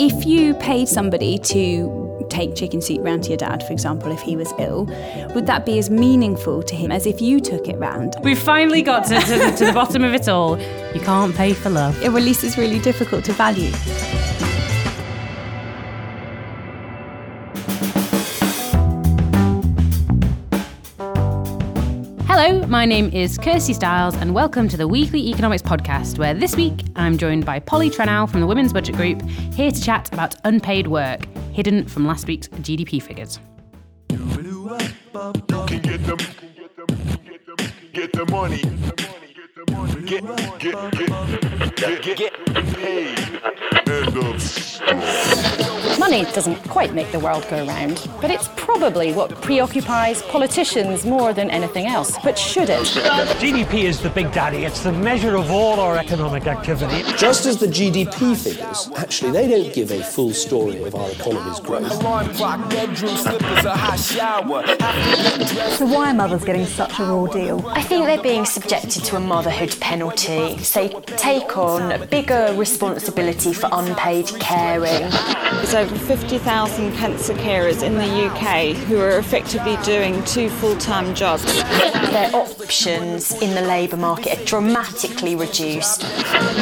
If you paid somebody to take chicken soup round to your dad, for example, if he was ill, would that be as meaningful to him as if you took it round? We've finally got to the bottom of it all. You can't pay for love. Well, at least it's really difficult to value. Hello, my name is Kirsty Styles and welcome to the Weekly Economics Podcast, where this week I'm joined by Polly Trenow from the Women's Budget Group, here to chat about unpaid work, hidden from last week's GDP figures. Money doesn't quite make the world go round, but it's probably what preoccupies politicians more than anything else. But should it? GDP is the big daddy. It's the measure of all our economic activity. Just as the GDP figures, actually, they don't give a full story of our economy's growth. So why are mothers getting such a raw deal? I think they're being subjected to a motherhood penalty. They take on a bigger responsibility for unpaid caring. There's over 50,000 cancer carers in the UK who are effectively doing two full-time jobs. Their options in the labour market are dramatically reduced.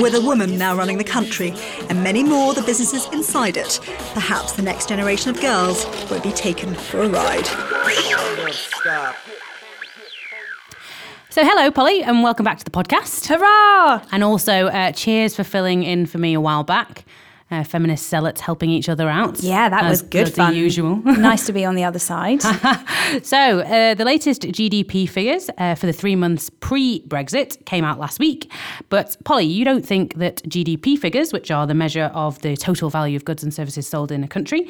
With a woman now running the country, and many more the businesses inside it, perhaps the next generation of girls will be taken for a ride. Stop. So hello, Polly, and welcome back to the podcast. Hurrah! And also, cheers for filling in for me a while back. Feminist zealots helping each other out. Yeah, that was good fun. As usual. Nice to be on the other side. So, the latest GDP figures for the 3 months pre-Brexit came out last week. But, Polly, you don't think that GDP figures, which are the measure of the total value of goods and services sold in a country,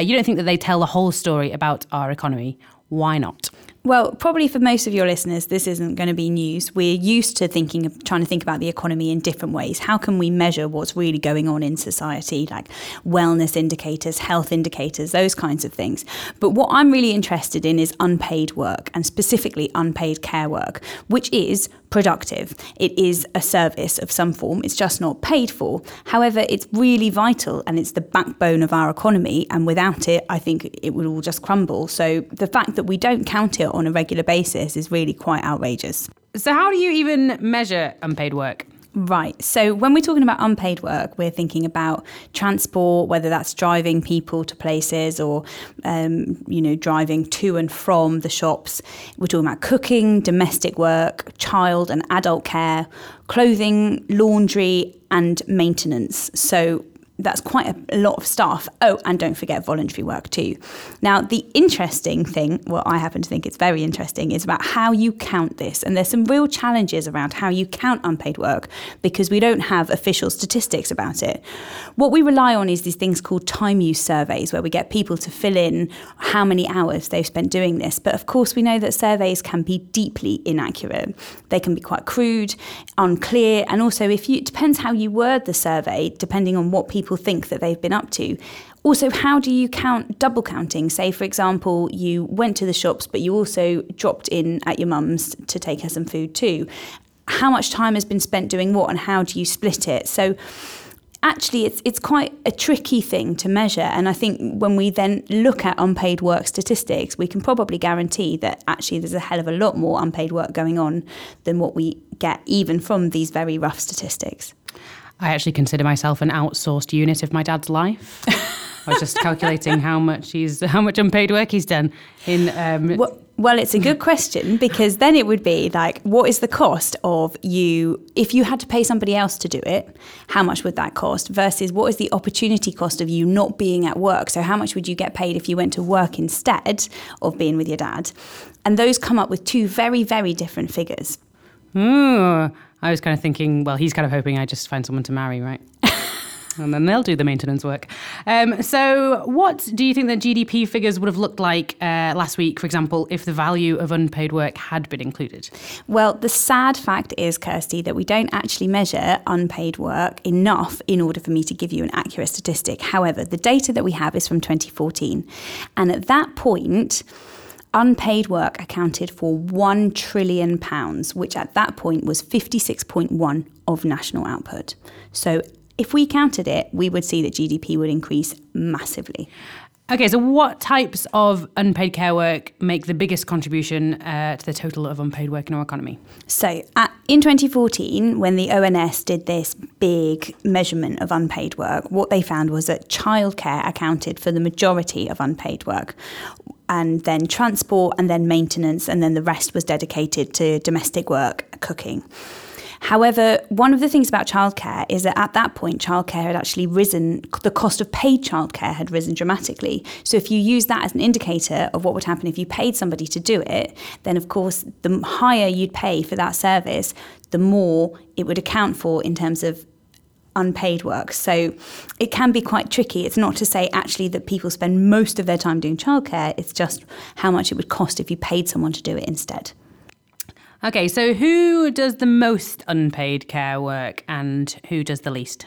you don't think that they tell the whole story about our economy. Why not? Well, probably for most of your listeners, this isn't going to be news. We're used to trying to think about the economy in different ways. How can we measure what's really going on in society, like wellness indicators, health indicators, those kinds of things. But what I'm really interested in is unpaid work, and specifically unpaid care work, which is productive. It is a service of some form. It's just not paid for. However, it's really vital and it's the backbone of our economy. And without it, I think it would all just crumble. So the fact that we don't count it on a regular basis is really quite outrageous. So how do you even measure unpaid work? Right. So when we're talking about unpaid work, we're thinking about transport, whether that's driving people to places or, driving to and from the shops. We're talking about cooking, domestic work, child and adult care, clothing, laundry and maintenance. So that's quite a lot of stuff. Oh, and don't forget voluntary work too. Now, the interesting thing, well, I happen to think it's very interesting, is about how you count this. And there's some real challenges around how you count unpaid work because we don't have official statistics about it. What we rely on is these things called time use surveys, where we get people to fill in how many hours they've spent doing this. But of course, we know that surveys can be deeply inaccurate. They can be quite crude, unclear. And also, it depends how you word the survey, depending on what people think that they've been up to. Also, how do you count double counting? Say, for example, you went to the shops, but you also dropped in at your mum's to take her some food too. How much time has been spent doing what and how do you split it? So actually, it's quite a tricky thing to measure. And I think when we then look at unpaid work statistics, we can probably guarantee that actually there's a hell of a lot more unpaid work going on than what we get even from these very rough statistics. I actually consider myself an outsourced unit of my dad's life. I was just calculating how much unpaid work he's done in. Well, it's a good question, because then it would be like, what is the cost of you, if you had to pay somebody else to do it, how much would that cost versus what is the opportunity cost of you not being at work? So how much would you get paid if you went to work instead of being with your dad? And those come up with two very, very different figures. I was kind of thinking, well, he's kind of hoping I just find someone to marry, right? And then they'll do the maintenance work. So what do you think the GDP figures would have looked like last week, for example, if the value of unpaid work had been included? Well, the sad fact is, Kirsty, that we don't actually measure unpaid work enough in order for me to give you an accurate statistic. However, the data that we have is from 2014. And at that point, unpaid work accounted for £1 trillion, which at that point was 56.1% of national output. So if we counted it, we would see that GDP would increase massively. Okay, so what types of unpaid care work make the biggest contribution to the total of unpaid work in our economy? So in 2014, when the ONS did this big measurement of unpaid work, what they found was that childcare accounted for the majority of unpaid work, and then transport, and then maintenance, and then the rest was dedicated to domestic work, cooking. However, one of the things about childcare is that at that point, childcare had actually risen, the cost of paid childcare had risen dramatically. So if you use that as an indicator of what would happen if you paid somebody to do it, then of course, the higher you'd pay for that service, the more it would account for in terms of unpaid work. So it can be quite tricky. It's not to say actually that people spend most of their time doing childcare, it's just how much it would cost if you paid someone to do it instead. Okay, so who does the most unpaid care work and who does the least?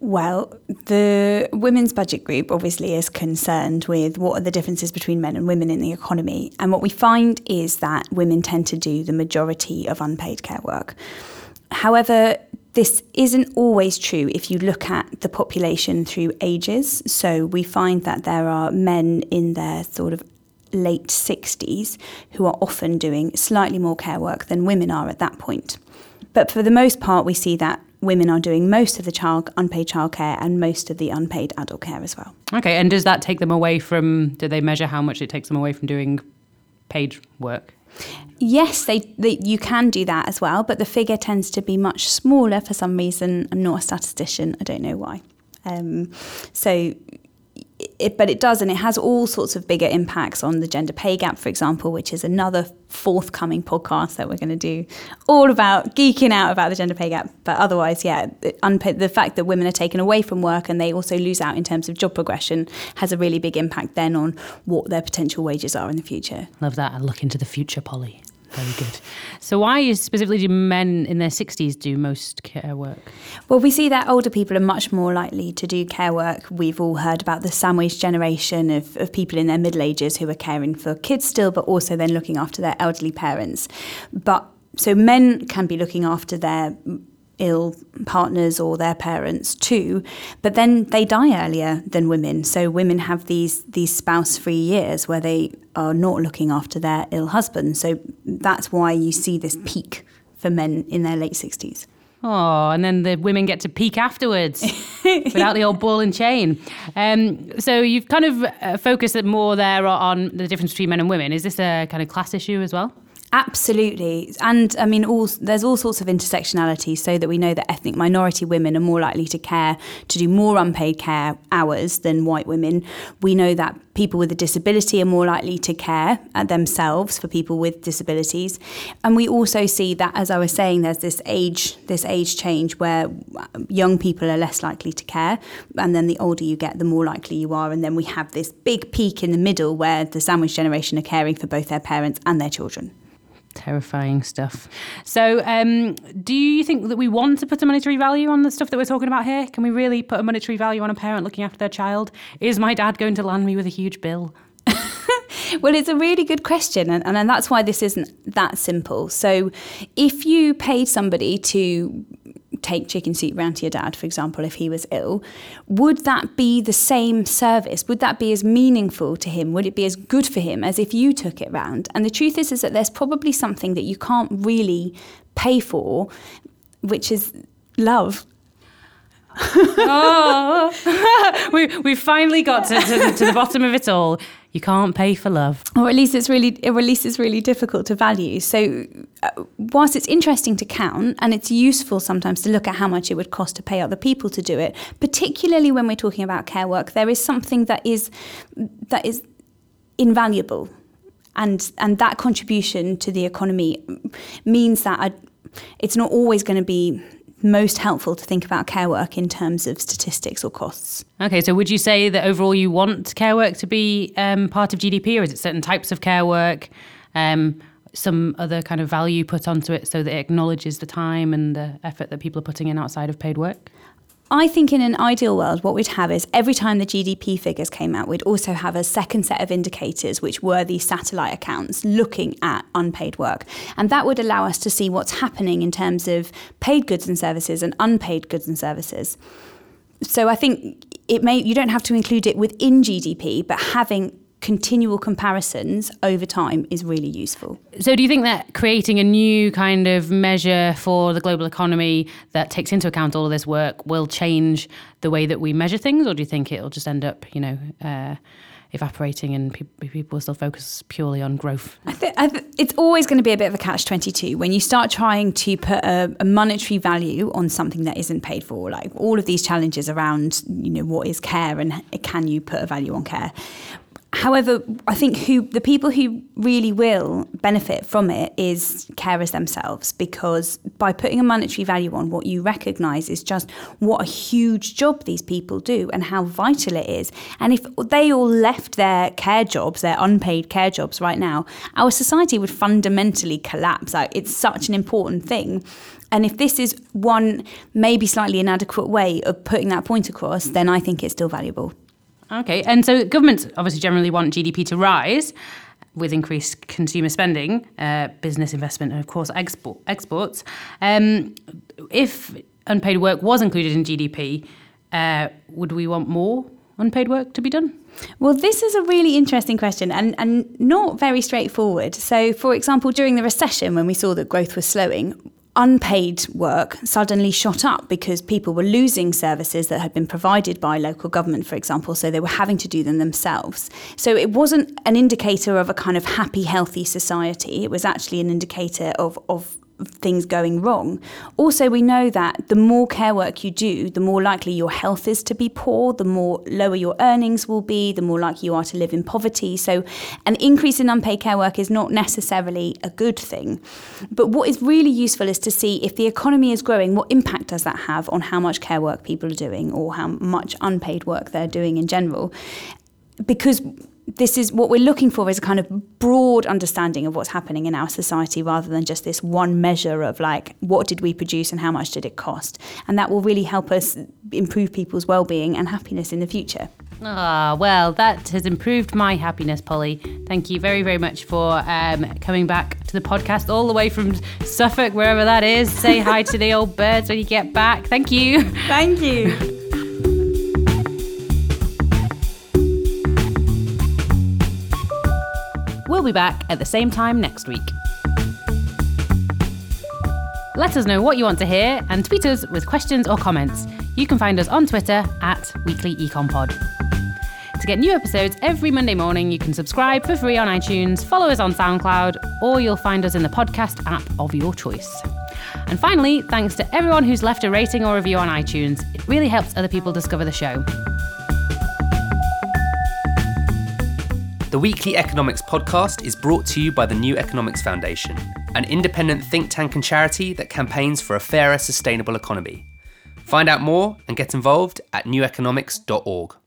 Well, the Women's Budget Group obviously is concerned with what are the differences between men and women in the economy. And what we find is that women tend to do the majority of unpaid care work. However, this isn't always true if you look at the population through ages. So we find that there are men in their sort of late 60s who are often doing slightly more care work than women are at that point. But for the most part, we see that women are doing most of the unpaid childcare and most of the unpaid adult care as well. Okay, and does that take them away from, do they measure how much it takes them away from doing paid work? Yes, you can do that as well, but the figure tends to be much smaller for some reason. I'm not a statistician, I don't know why. But it does, and it has all sorts of bigger impacts on the gender pay gap, for example, which is another forthcoming podcast that we're going to do all about, geeking out about the gender pay gap. But otherwise, yeah, the fact that women are taken away from work and they also lose out in terms of job progression has a really big impact then on what their potential wages are in the future. Love that. I look into the future, Polly. Very good. So why specifically do men in their 60s do most care work? Well, we see that older people are much more likely to do care work. We've all heard about the sandwich generation of people in their middle ages who are caring for kids still, but also then looking after their elderly parents. But so men can be looking after their ill partners or their parents too, but then they die earlier than women. So women have these spouse-free years where they are not looking after their ill husband. So that's why you see this peak for men in their late 60s. Oh, and then the women get to peak afterwards without the old ball and chain. So you've kind of focused more there on the difference between men and women. Is this a kind of class issue as well? Absolutely. And I mean, there's all sorts of intersectionality, so that we know that ethnic minority women are more likely to do more unpaid care hours than white women. We know that people with a disability are more likely to care themselves for people with disabilities. And we also see that, as I was saying, there's this age change where young people are less likely to care. And then the older you get, the more likely you are. And then we have this big peak in the middle where the sandwich generation are caring for both their parents and their children. Terrifying stuff. So do you think that we want to put a monetary value on the stuff that we're talking about here? Can we really put a monetary value on a parent looking after their child? Is my dad going to land me with a huge bill? Well, it's a really good question, and that's why this isn't that simple. So if you paid somebody to take chicken soup round to your dad, for example, if he was ill, would that be the same service? Would that be as meaningful to him? Would it be as good for him as if you took it round? And the truth is that there's probably something that you can't really pay for, which is love. Oh. we finally got to the bottom of it all. You can't pay for love, or at least it's really difficult to value. So, whilst it's interesting to count, and it's useful sometimes to look at how much it would cost to pay other people to do it, particularly when we're talking about care work, there is something that is invaluable, and that contribution to the economy means that it's not always going to be most helpful to think about care work in terms of statistics or costs. Okay, so would you say that overall you want care work to be part of GDP, or is it certain types of care work, some other kind of value put onto it so that it acknowledges the time and the effort that people are putting in outside of paid work? I think in an ideal world, what we'd have is every time the GDP figures came out, we'd also have a second set of indicators, which were these satellite accounts looking at unpaid work. And that would allow us to see what's happening in terms of paid goods and services and unpaid goods and services. So I think you don't have to include it within GDP, but having continual comparisons over time is really useful. So do you think that creating a new kind of measure for the global economy that takes into account all of this work will change the way that we measure things? Or do you think it'll just end up, evaporating and people will still focus purely on growth? It's always going to be a bit of a catch-22 when you start trying to put a monetary value on something that isn't paid for, like all of these challenges around, what is care and can you put a value on care? However, I think the people who really will benefit from it is carers themselves, because by putting a monetary value on what you recognise is just what a huge job these people do and how vital it is. And if they all left their care jobs, their unpaid care jobs right now, our society would fundamentally collapse. Like, it's such an important thing. And if this is one maybe slightly inadequate way of putting that point across, then I think it's still valuable. Okay, and so governments obviously generally want GDP to rise with increased consumer spending, business investment, and of course exports. If unpaid work was included in GDP, would we want more unpaid work to be done? Well, this is a really interesting question and not very straightforward. So, for example, during the recession when we saw that growth was slowing, unpaid work suddenly shot up because people were losing services that had been provided by local government, for example, so they were having to do them themselves. So it wasn't an indicator of a kind of happy, healthy society. It was actually an indicator of things going wrong. Also, we know that the more care work you do, the more likely your health is to be poor, the more lower your earnings will be, the more likely you are to live in poverty. So an increase in unpaid care work is not necessarily a good thing. But what is really useful is to see if the economy is growing, what impact does that have on how much care work people are doing or how much unpaid work they're doing in general? Because this is what we're looking for, is a kind of broad understanding of what's happening in our society rather than just this one measure of like, what did we produce and how much did it cost? And that will really help us improve people's well-being and happiness in the future. Ah, well, that has improved my happiness, Polly. Thank you very, very much for coming back to the podcast all the way from Suffolk, wherever that is. Say hi to the old birds when you get back. Thank you. Thank you. We'll be back at the same time next week. Let us know what you want to hear and tweet us with questions or comments. You can find us on Twitter at Weekly Econ Pod. To get new episodes every Monday morning, you can subscribe for free on iTunes, follow us on SoundCloud, or you'll find us in the podcast app of your choice. And finally, thanks to everyone who's left a rating or review on iTunes. It really helps other people discover the show. The Weekly Economics Podcast is brought to you by the New Economics Foundation, an independent think tank and charity that campaigns for a fairer, sustainable economy. Find out more and get involved at neweconomics.org.